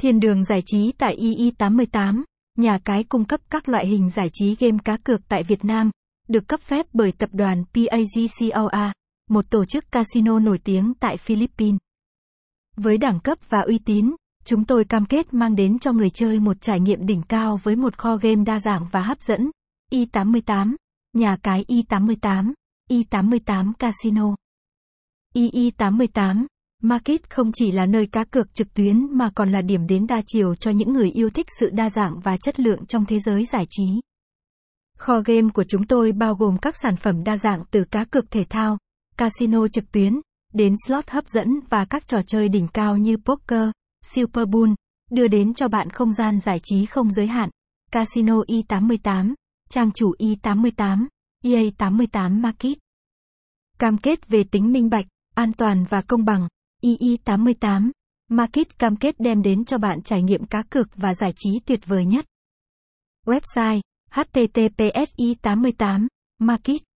Thiên đường giải trí tại ee88, nhà cái cung cấp các loại hình giải trí game cá cược tại Việt Nam, được cấp phép bởi tập đoàn PAGCOR, một tổ chức casino nổi tiếng tại Philippines. Với đẳng cấp và uy tín, chúng tôi cam kết mang đến cho người chơi một trải nghiệm đỉnh cao với một kho game đa dạng và hấp dẫn. Ee88, nhà cái Ee88, Ee88 Casino. Ee88.market không chỉ là nơi cá cược trực tuyến mà còn là điểm đến đa chiều cho những người yêu thích sự đa dạng và chất lượng trong thế giới giải trí. Kho game của chúng tôi bao gồm các sản phẩm đa dạng từ cá cược thể thao, casino trực tuyến, đến slot hấp dẫn và các trò chơi đỉnh cao như Poker, Super Bull, đưa đến cho bạn không gian giải trí không giới hạn. Casino Ee88, trang chủ Ee88, ee88.market. Cam kết về tính minh bạch, an toàn và công bằng. Ee88.market cam kết đem đến cho bạn trải nghiệm cá cược và giải trí tuyệt vời nhất. Website: https://ee88.market